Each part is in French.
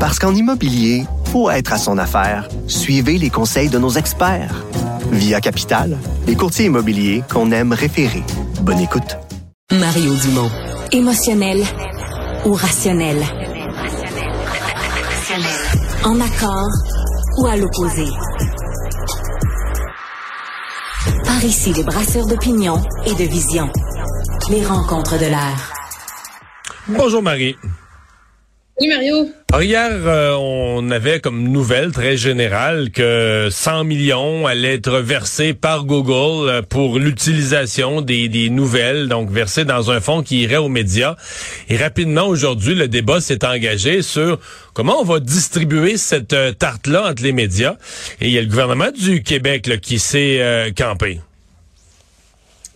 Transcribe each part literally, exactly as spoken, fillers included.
Parce qu'en immobilier, pour être à son affaire, suivez les conseils de nos experts. Via Capital, les courtiers immobiliers qu'on aime référer. Bonne écoute. Mario Dumont. Émotionnel ou rationnel? En accord ou à l'opposé? Par ici, les brasseurs d'opinion et de vision. Les rencontres de l'air. Bonjour Marie. Oui, Mario. Alors hier, euh, on avait comme nouvelle très générale que cent millions allaient être versés par Google pour l'utilisation des, des nouvelles, donc versés dans un fonds qui irait aux médias. Et rapidement, aujourd'hui, le débat s'est engagé sur comment on va distribuer cette tarte-là entre les médias. Et il y a le gouvernement du Québec là, qui s'est euh, campé.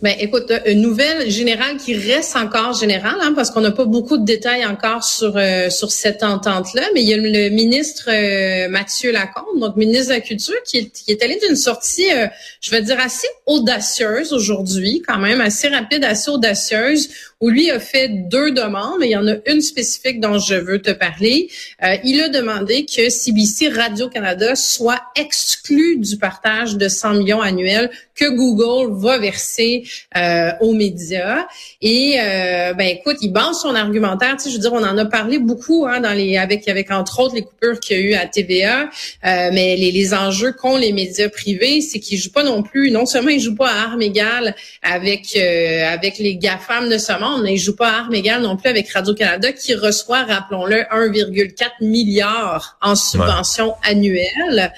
Ben, écoute, une nouvelle générale qui reste encore générale, hein, parce qu'on n'a pas beaucoup de détails encore sur euh, sur cette entente-là, mais il y a le ministre euh, Mathieu Lacombe, donc ministre de la Culture, qui est, qui est allé d'une sortie, euh, je vais dire, assez audacieuse aujourd'hui, quand même, assez rapide, assez audacieuse, où lui a fait deux demandes, mais il y en a une spécifique dont je veux te parler. Euh, il a demandé que C B C Radio-Canada soit exclu du partage de cent millions annuels que Google va verser Euh, aux médias. Et euh, ben écoute, il base son argumentaire. Tu sais, je veux dire, on en a parlé beaucoup hein, dans les avec avec entre autres les coupures qu'il y a eu à T V A. Euh, mais les, les enjeux qu'ont les médias privés, c'est qu'ils jouent pas non plus. Non seulement ils jouent pas à armes égales avec euh, avec les GAFAM de ce monde, mais ils jouent pas à armes égales non plus avec Radio-Canada qui reçoit, rappelons-le, un virgule quatre milliard en subventions ouais. annuelles.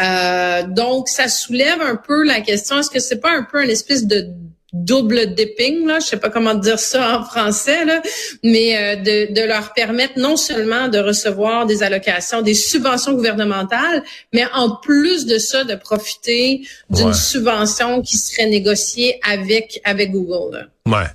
Euh, donc ça soulève un peu la question, est-ce que c'est pas un peu une espèce de double dipping, là, je sais pas comment dire ça en français, là, mais euh, de, de leur permettre non seulement de recevoir des allocations, des subventions gouvernementales, mais en plus de ça, de profiter d'une ouais. subvention qui serait négociée avec avec Google, là. Ouais,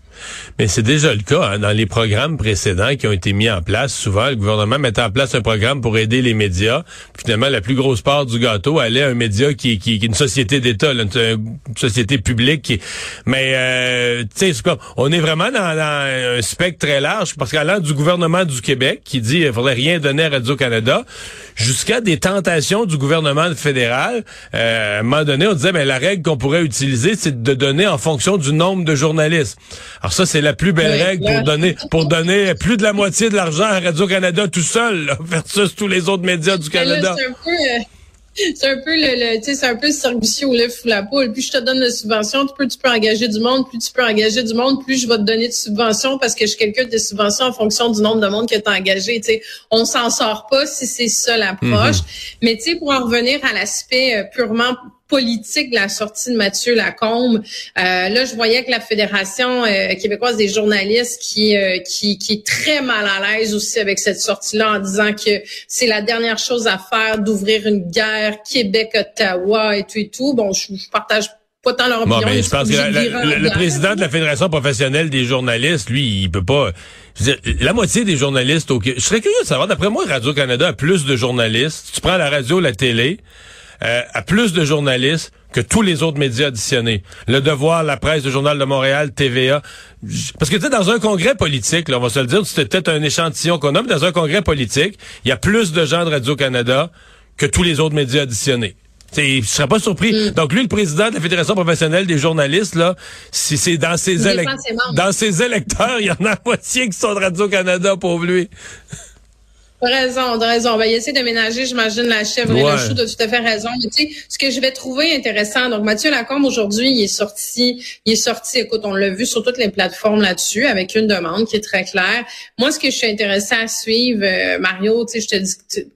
mais c'est déjà le cas hein. Dans les programmes précédents qui ont été mis en place, souvent le gouvernement mettait en place un programme pour aider les médias. Finalement, la plus grosse part du gâteau allait à un média qui qui, qui est une société d'État, là, une, une société publique. Qui... Mais euh, tu sais, on est vraiment dans, dans un spectre très large parce qu'allant du gouvernement du Québec qui dit qu'il ne faudrait rien donner à Radio-Canada, jusqu'à des tentations du gouvernement fédéral. Euh, à un moment donné, on disait ben la règle qu'on pourrait utiliser, c'est de donner en fonction du nombre de journalistes. Alors ça, c'est la plus belle oui, règle pour donner pour donner plus de la moitié de l'argent à Radio-Canada tout seul, là, versus tous les autres médias du Canada. Là, c'est un peu... C'est un peu le, le tu sais, c'est un peu le cirque vicieux au lait fou la poule. Plus je te donne la subvention, tu peux, tu peux engager du monde, plus tu peux engager du monde, plus je vais te donner de subventions parce que je calcule tes subventions en fonction du nombre de monde que tu as engagé. Tu sais, on s'en sort pas si c'est ça l'approche. Mm-hmm. Mais tu sais, pour en revenir à l'aspect purement politique de la sortie de Mathieu Lacombe. Euh, là, je voyais que la Fédération euh, québécoise des journalistes qui, euh, qui qui est très mal à l'aise aussi avec cette sortie-là en disant que c'est la dernière chose à faire d'ouvrir une guerre Québec-Ottawa et tout et tout. Bon, je, je partage pas tant leur opinion. Bon, mais je pense que la, la, la, le président de la Fédération professionnelle des journalistes, lui, il peut pas... Je veux dire, la moitié des journalistes au Québec... Je serais curieux de savoir, d'après moi, Radio-Canada a plus de journalistes. Tu prends la radio, la télé... Euh, à plus de journalistes que tous les autres médias additionnés. Le Devoir, La Presse, le Journal de Montréal, T V A. Parce que tu sais, dans un congrès politique, là, on va se le dire, c'était peut-être un échantillon qu'on a, mais dans un congrès politique, il y a plus de gens de Radio-Canada que tous les autres médias additionnés. Je serais pas surpris. Mm. Donc lui, le président de la Fédération professionnelle des journalistes, là, si c'est dans ses, élec- dans ses électeurs, il y en a la moitié qui sont de Radio-Canada, pauvre lui. T'as raison, t'as raison. Ben, il essaie de ménager, j'imagine, la chèvre ouais. et le chou, t'as tout à fait raison. Mais tu sais, ce que je vais trouver intéressant, donc Mathieu Lacombe, aujourd'hui, il est sorti, il est sorti, écoute, on l'a vu sur toutes les plateformes là-dessus, avec une demande qui est très claire. Moi, ce que je suis intéressée à suivre, euh, Mario, tu sais, je te dis...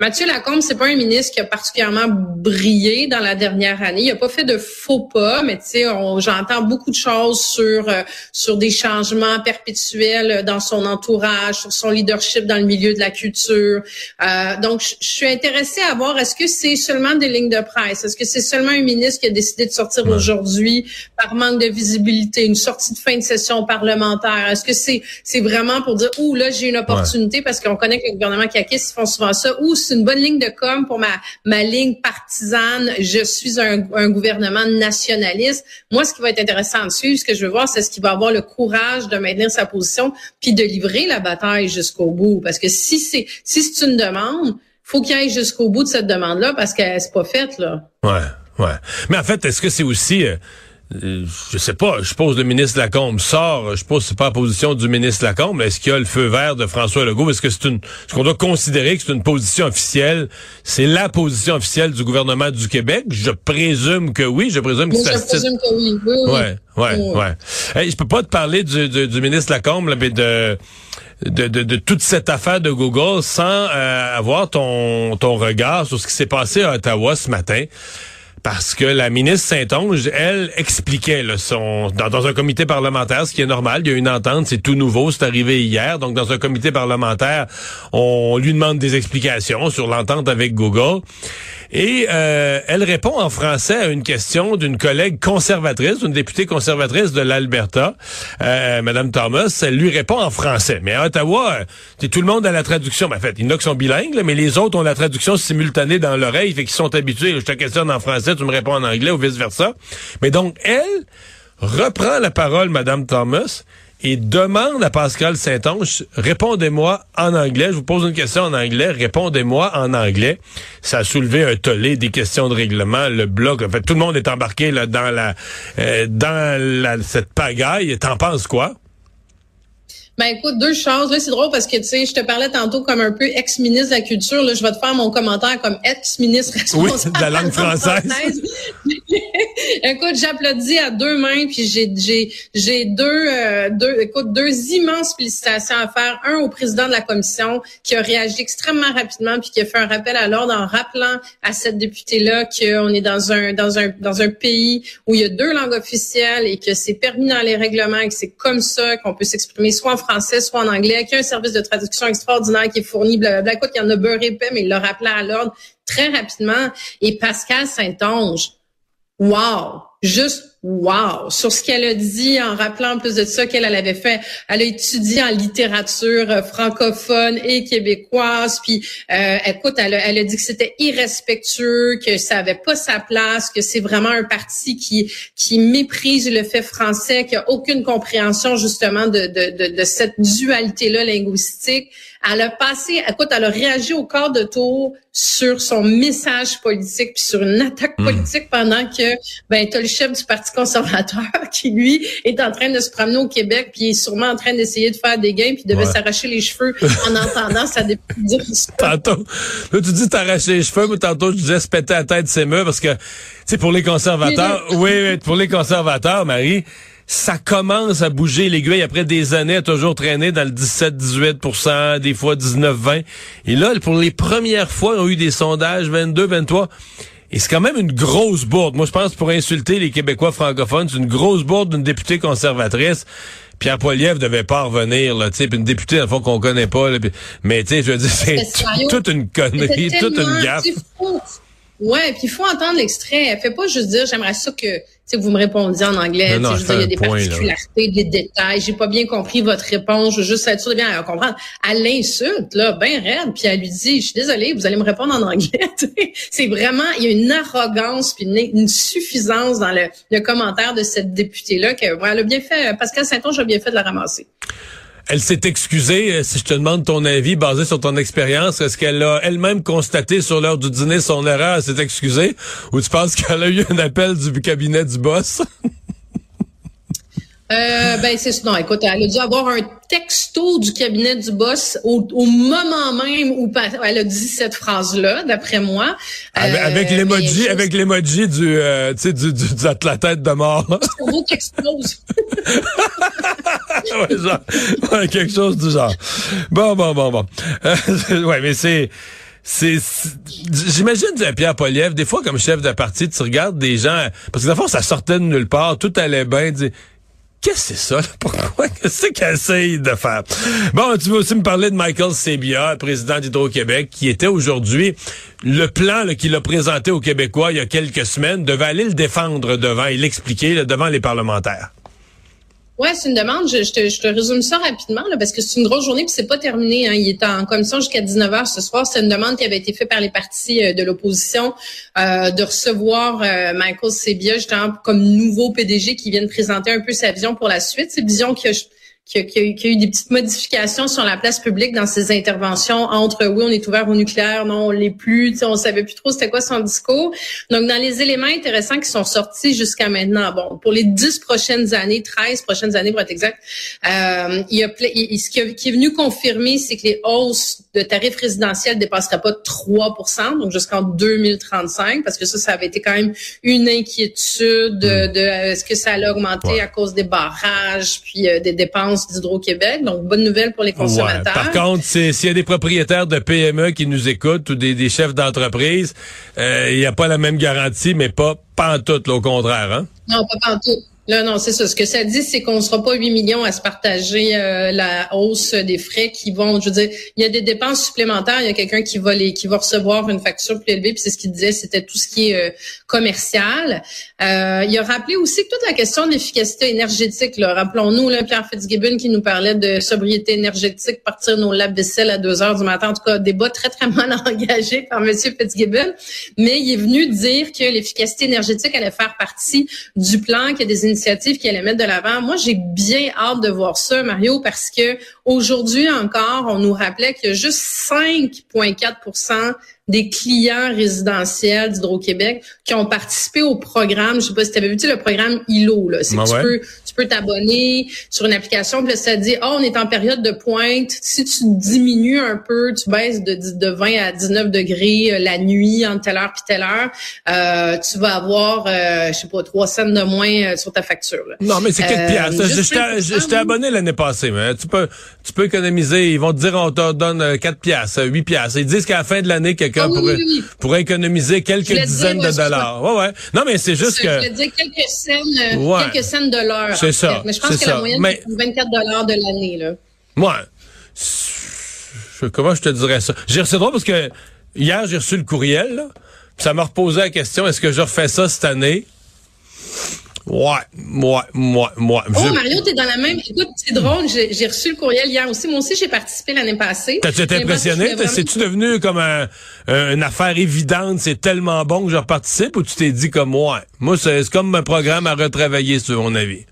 Mathieu Lacombe, c'est pas un ministre qui a particulièrement brillé dans la dernière année. Il a pas fait de faux pas, mais tu sais, j'entends beaucoup de choses sur euh, sur des changements perpétuels dans son entourage, sur son leadership dans le milieu de la culture. Euh, donc, je suis intéressée à voir, est-ce que c'est seulement des lignes de presse? Est-ce que c'est seulement un ministre qui a décidé de sortir ouais. aujourd'hui par manque de visibilité, une sortie de fin de session parlementaire? Est-ce que c'est c'est vraiment pour dire, ouh, là, j'ai une opportunité ouais. parce qu'on connaît que le gouvernement caquiste, ils font souvent ça, ou c'est une bonne ligne de com pour ma, ma ligne partisane, je suis un, un gouvernement nationaliste. Moi, ce qui va être intéressant de suivre, ce que je veux voir, c'est ce qu'il va avoir le courage de maintenir sa position puis de livrer la bataille jusqu'au bout. Parce que si c'est si c'est une demande, faut qu'il aille jusqu'au bout de cette demande-là parce qu'elle n'est pas faite, là. Ouais, ouais. Mais en fait, est-ce que c'est aussi... Euh... Euh, je sais pas, je suppose le ministre Lacombe sort, je suppose c'est pas la position du ministre Lacombe, mais est-ce qu'il y a le feu vert de François Legault? Est-ce que c'est une, est-ce qu'on doit considérer que c'est une position officielle? C'est la position officielle du gouvernement du Québec? Je présume que oui, je présume que oui, ça se présume que oui, oui, oui. Ouais, ouais, oui. ouais. Hey, je peux pas te parler du, du, du ministre Lacombe, là, mais de, de, de, de toute cette affaire de Google sans euh, avoir ton, ton regard sur ce qui s'est passé à Ottawa ce matin. Parce que la ministre Saint-Onge, elle, expliquait là, son dans, dans un comité parlementaire, ce qui est normal, il y a une entente, c'est tout nouveau, c'est arrivé hier. Donc, dans un comité parlementaire, on lui demande des explications sur l'entente avec Google. Et euh, elle répond en français à une question d'une collègue conservatrice, d'une députée conservatrice de l'Alberta, euh, Madame Thomas. Elle lui répond en français. Mais à Ottawa, c'est tout le monde a la traduction. Ben, en fait, il y en a qui sont bilingues, là, mais les autres ont la traduction simultanée dans l'oreille, fait qu'ils sont habitués. Je te questionne en français, tu me réponds en anglais ou vice-versa. Mais donc, elle reprend la parole, Madame Thomas, et demande à Pascale St-Onge, répondez-moi en anglais, je vous pose une question en anglais, répondez-moi en anglais. Ça a soulevé un tollé, des questions de règlement, le bloc, en fait, tout le monde est embarqué là, dans la euh, dans la, cette pagaille. T'en penses quoi? Ben écoute, deux choses. Là, c'est drôle parce que, tu sais, je te parlais tantôt comme un peu ex-ministre de la Culture. Là, je vais te faire mon commentaire comme ex-ministre responsable oui, de la langue française. française. Écoute, j'applaudis à deux mains, puis j'ai j'ai j'ai deux euh, deux écoute deux immenses félicitations à faire. Un au président de la commission qui a réagi extrêmement rapidement puis qui a fait un rappel à l'ordre en rappelant à cette députée-là qu'on est dans un dans un dans un pays où il y a deux langues officielles et que c'est permis dans les règlements et que c'est comme ça qu'on peut s'exprimer soit en français soit en anglais, qu'il y a un service de traduction extraordinaire qui est fourni, blablabla. Écoute, il y en a beurre épais, mais il l'a rappelé à l'ordre très rapidement. Et Pascale St-Onge, wow! Juste wow! Sur ce qu'elle a dit, en rappelant en plus de ça qu'elle elle avait fait, elle a étudié en littérature francophone et québécoise, puis euh, écoute, elle a, elle a dit que c'était irrespectueux, que ça avait pas sa place, que c'est vraiment un parti qui qui méprise le fait français, qui a aucune compréhension justement de de de, de cette dualité-là linguistique. Elle a passé, écoute, elle a réagi au quart de tour sur son message politique puis sur une attaque politique mmh. pendant que ben t'as le chef du Parti conservateur qui lui est en train de se promener au Québec puis est sûrement en train d'essayer de faire des gains puis devait ouais. s'arracher les cheveux en entendant sa députée dire ça. Tantôt, là tu dis t'arracher les cheveux, mais tantôt je disais se péter la tête c'est mieux parce que tu sais pour les conservateurs, oui, oui pour les conservateurs, Marie. Ça commence à bouger l'aiguille après des années à toujours traîner dans le dix-sept à dix-huit pour cent, des fois dix-neuf à vingt. Et là, pour les premières fois, on a eu des sondages vingt-deux, vingt-trois. Et c'est quand même une grosse bourde. Moi, je pense pour insulter les Québécois francophones, c'est une grosse bourde d'une députée conservatrice. Pierre Poilievre devait pas revenir, là, tu sais, une députée, dans le fond, qu'on connaît pas, là, pis, mais tu sais, je veux dire, c'est toute une connerie, toute une gaffe. Ouais, puis il faut entendre l'extrait. Fais pas juste dire, j'aimerais ça que, tu sais, vous me répondiez en anglais. Non, non, je veux dire, il y a des point, particularités, là. Des détails. J'ai pas bien compris votre réponse. Je veux juste être sûr de bien comprendre. Elle l'insulte, là, ben raide. Puis elle lui dit, je suis désolée, vous allez me répondre en anglais. C'est vraiment, il y a une arrogance puis une, une suffisance dans le, le commentaire de cette députée-là que, ouais, elle a bien fait, Pascale St-Onge a bien fait de la ramasser. Elle s'est excusée, si je te demande ton avis, basé sur ton expérience, est-ce qu'elle a elle-même constaté sur l'heure du dîner son erreur, elle s'est excusée, ou tu penses qu'elle a eu un appel du cabinet du boss? Euh, ben, c'est non, écoute, elle a dû avoir un texto du cabinet du boss au, au moment même où elle a dit cette phrase-là, d'après moi. Euh, avec l'emoji, mais... avec l'emoji du, euh, tu sais, du, du, du, la tête de mort. C'est un mot qui explose. Ouais, genre, ouais, quelque chose du genre. Bon, bon, bon, bon. Euh, ouais, mais c'est, C'est, c'est, j'imagine Pierre Poilievre, des fois, comme chef de parti, tu regardes des gens, parce que dans le fond, ça sortait de nulle part, tout allait bien, tu dis, qu'est-ce que c'est ça, là? Pourquoi? Qu'est-ce qu'elle essaye de faire? Bon, tu veux aussi me parler de Michael Sabia, président d'Hydro-Québec, qui était aujourd'hui, le plan là, qu'il a présenté aux Québécois il y a quelques semaines, devait aller le défendre devant et l'expliquer là, devant les parlementaires. Ouais, c'est une demande. Je, je, te, je te résume ça rapidement là, parce que c'est une grosse journée puis c'est pas terminé. Hein. Il est en commission jusqu'à dix-neuf heures ce soir. C'est une demande qui avait été faite par les partis euh, de l'opposition euh, de recevoir euh, Michael Sabia justement comme nouveau P D G qui vient de présenter un peu sa vision pour la suite. C'est une vision qui a, qui, a, qui, a, qui a eu des petites modifications sur la place publique dans ses interventions entre oui, on est ouvert au nucléaire, non, on l'est plus. On savait plus trop c'était quoi son discours. Donc, dans les éléments intéressants qui sont sortis jusqu'à maintenant, bon, pour les dix prochaines années, treize prochaines années pour être exact, euh, il y a, il, ce qui, a, qui est venu confirmer, c'est que les hausses de tarifs résidentiels ne dépasseraient pas trois pour cent, donc jusqu'en deux mille trente-cinq, parce que ça, ça avait été quand même une inquiétude de, de est-ce que ça allait augmenter ouais. à cause des barrages puis euh, des dépenses d'Hydro-Québec. Donc, bonne nouvelle pour les consommateurs. Ouais. Par contre, c'est, s'il y a des propriétaires de P M E qui nous écoutent ou des, des chefs d'entreprise, euh, il n'y a pas la même garantie, mais pas pantoute, là, au contraire. Hein? Non, pas pantoute. Là, non, c'est ça. Ce que ça dit, c'est qu'on ne sera pas huit millions à se partager euh, la hausse des frais qui vont, je veux dire, il y a des dépenses supplémentaires, il y a quelqu'un qui va les, qui va recevoir une facture plus élevée, puis c'est ce qu'il disait, c'était tout ce qui est euh, commercial. Euh, il a rappelé aussi que toute la question de l'efficacité énergétique, là, rappelons-nous, là, Pierre Fitzgibbon qui nous parlait de sobriété énergétique, partir nos lave-vaisselle à deux heures du matin, en tout cas, débat très, très mal engagé par M. Fitzgibbon, mais il est venu dire que l'efficacité énergétique allait faire partie du plan, qu'il y a des initiative qui allait mettre de l'avant. Moi, j'ai bien hâte de voir ça, Mario, parce que aujourd'hui encore, on nous rappelait qu'il y a juste cinq virgule quatre pour cent des clients résidentiels d'Hydro-Québec qui ont participé au programme, je sais pas si tu avais vu, tu sais, le programme I L O, là. C'est ah que ouais. tu peux, tu peux t'abonner sur une application, puis là, ça te dit, oh, on est en période de pointe, si tu diminues un peu, tu baisses de, de vingt à dix-neuf degrés euh, la nuit, entre telle heure puis telle heure, euh, tu vas avoir, euh, je sais pas, trois cents de moins euh, sur ta facture, là. Non, mais c'est quatre piastres. Euh, je t'ai abonné l'année passée, mais tu peux, tu peux économiser, ils vont te dire, on te donne quatre piastres, huit piastres. Ils disent qu'à la fin de l'année, quelqu'un Ah oui, pour, oui, oui. pour économiser quelques dizaines dire, de dollars. Ouais, ouais. Non, mais c'est juste que... Je veux dire quelques cents, ouais. quelques cents de l'heure. C'est ça. Fait. Mais je pense que ça. La moyenne, mais... c'est vingt-quatre dollars de l'année, là. Ouais. Je... Comment je te dirais ça? J'ai reçu drôle parce que hier, j'ai reçu le courriel, là. Ça m'a reposé la question, est-ce que je refais ça cette année? Ouais, moi, moi, moi. Oh, je... Mario, t'es dans la même. Écoute, c'est drôle, j'ai, j'ai reçu le courriel hier aussi. Moi aussi, j'ai participé l'année passée. T'as-tu été impressionné? Vraiment... C'est-tu devenu comme un, un, une affaire évidente, c'est tellement bon que je reparticipe, ou tu t'es dit comme ouais? Moi, c'est, c'est comme un programme à retravailler, sur mon avis.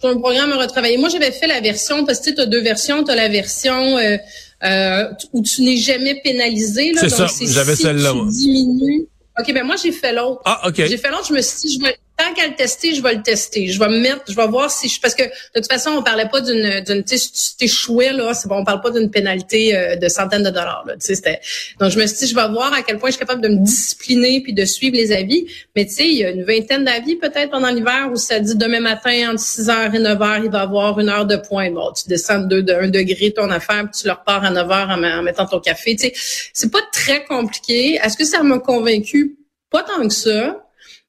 C'est un programme à retravailler. Moi, j'avais fait la version, parce que tu as deux versions. Tu as la version euh, euh, où tu n'es jamais pénalisé. Là, c'est donc ça, c'est j'avais si celle-là. Tu diminues. OK, ben moi, j'ai fait l'autre. Ah, OK. J'ai fait l'autre, je me suis dit, je vais, tant qu'à le tester, je vais le tester. Je vais me mettre, je vais voir si je, parce que, de toute façon, on parlait pas d'une, d'une, tu t'échouais, là, c'est bon, on parle pas d'une pénalité euh, de centaines de dollars, là, tu sais, c'était, donc je me suis dit, je vais voir à quel point je suis capable de me discipliner puis de suivre les avis. Mais tu sais, il y a une vingtaine d'avis, peut-être, pendant l'hiver, où ça dit, demain matin, entre six heures et neuf heures, il va y avoir une heure de point. Bon, tu descends de, de un degré ton affaire puis tu le repars à neuf heures en, en mettant ton café, tu sais. C'est pas très compliqué. Est-ce que ça m'a convaincu? Pas tant que ça.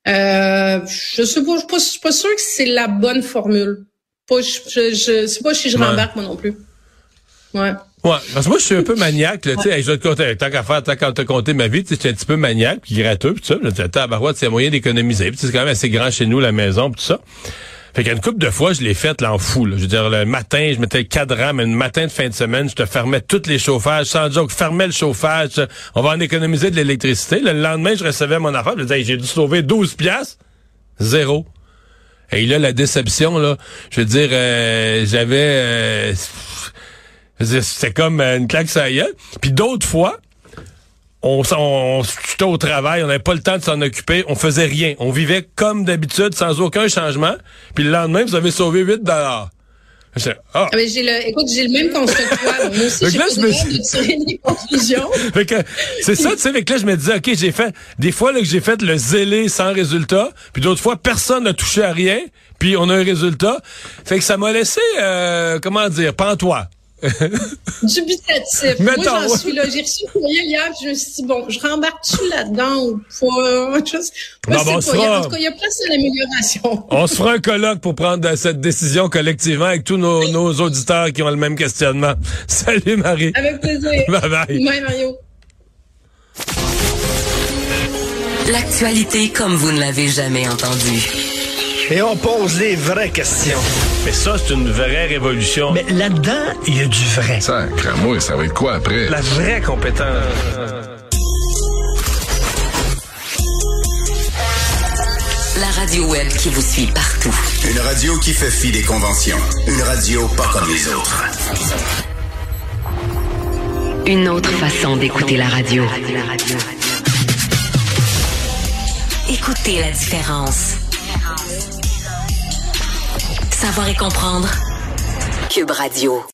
Euh, je suis pas, je suis pas sûre que c'est la bonne formule. Pas, je, je, c'est pas si je ouais. rembarque, moi non plus. Ouais. Ouais. Parce que moi, je suis un peu maniaque, là, tu sais. Ouais. Je dois te compter. Tant qu'à faire, tant qu'à te compter ma vie, tu sais, je suis un petit peu maniaque, puis gratteux, pis tout ça. T'as la barouette, c'est un moyen d'économiser. Puis c'est quand même assez grand chez nous, la maison, pis tout ça. Fait qu'une couple de fois, je l'ai faite, là, en fou, là. Je veux dire, le matin, je mettais le cadran, mais le matin de fin de semaine, je te fermais tous les chauffages, sans joke, fermais le chauffage, on va en économiser de l'électricité. Le lendemain, je recevais mon affaire, je disais, hey, j'ai dû sauver douze piastres, zéro. Et là, la déception, là, je veux dire, euh, j'avais, euh, c'était comme une claque sur la gueule. Puis d'autres fois, On, on, on était au travail, on n'avait pas le temps de s'en occuper, on faisait rien. On vivait comme d'habitude, sans aucun changement. Puis le lendemain, vous avez sauvé huit dollars. Je dis, ah. Mais j'ai le, écoute, j'ai le même constat que toi. Moi aussi, j'ai là, pas de tirer des conclusions. Fait que, c'est ça, tu sais, avec là, je me disais, OK, j'ai fait, des fois, là, que j'ai fait le zélé sans résultat, puis d'autres fois, personne n'a touché à rien, puis on a un résultat. Fait que ça m'a laissé, euh, comment dire, pantois. Dubitatif. Mettons. Moi, j'en suis là. J'ai reçu le courrier hier, puis je me suis dit, bon, je rembarque-tu là-dedans ou pas? Je sais, moi, non, c'est bon, pas. Sera... En tout cas, il y a presque une amélioration. On se fera un colloque pour prendre cette décision collectivement avec tous nos, oui. nos auditeurs qui ont le même questionnement. Salut, Marie. Avec plaisir. Bye-bye. Bye, Mario. L'actualité comme vous ne l'avez jamais entendue. Et on pose les vraies questions. Mais ça, c'est une vraie révolution. Mais là-dedans, il y a du vrai. Ça, cramouille, ça va être quoi après? La vraie compétence. La radio web qui vous suit partout. Une radio qui fait fi des conventions. Une radio pas comme les autres. Une autre façon d'écouter la radio. Écoutez la différence. Savoir et comprendre. Cube Radio.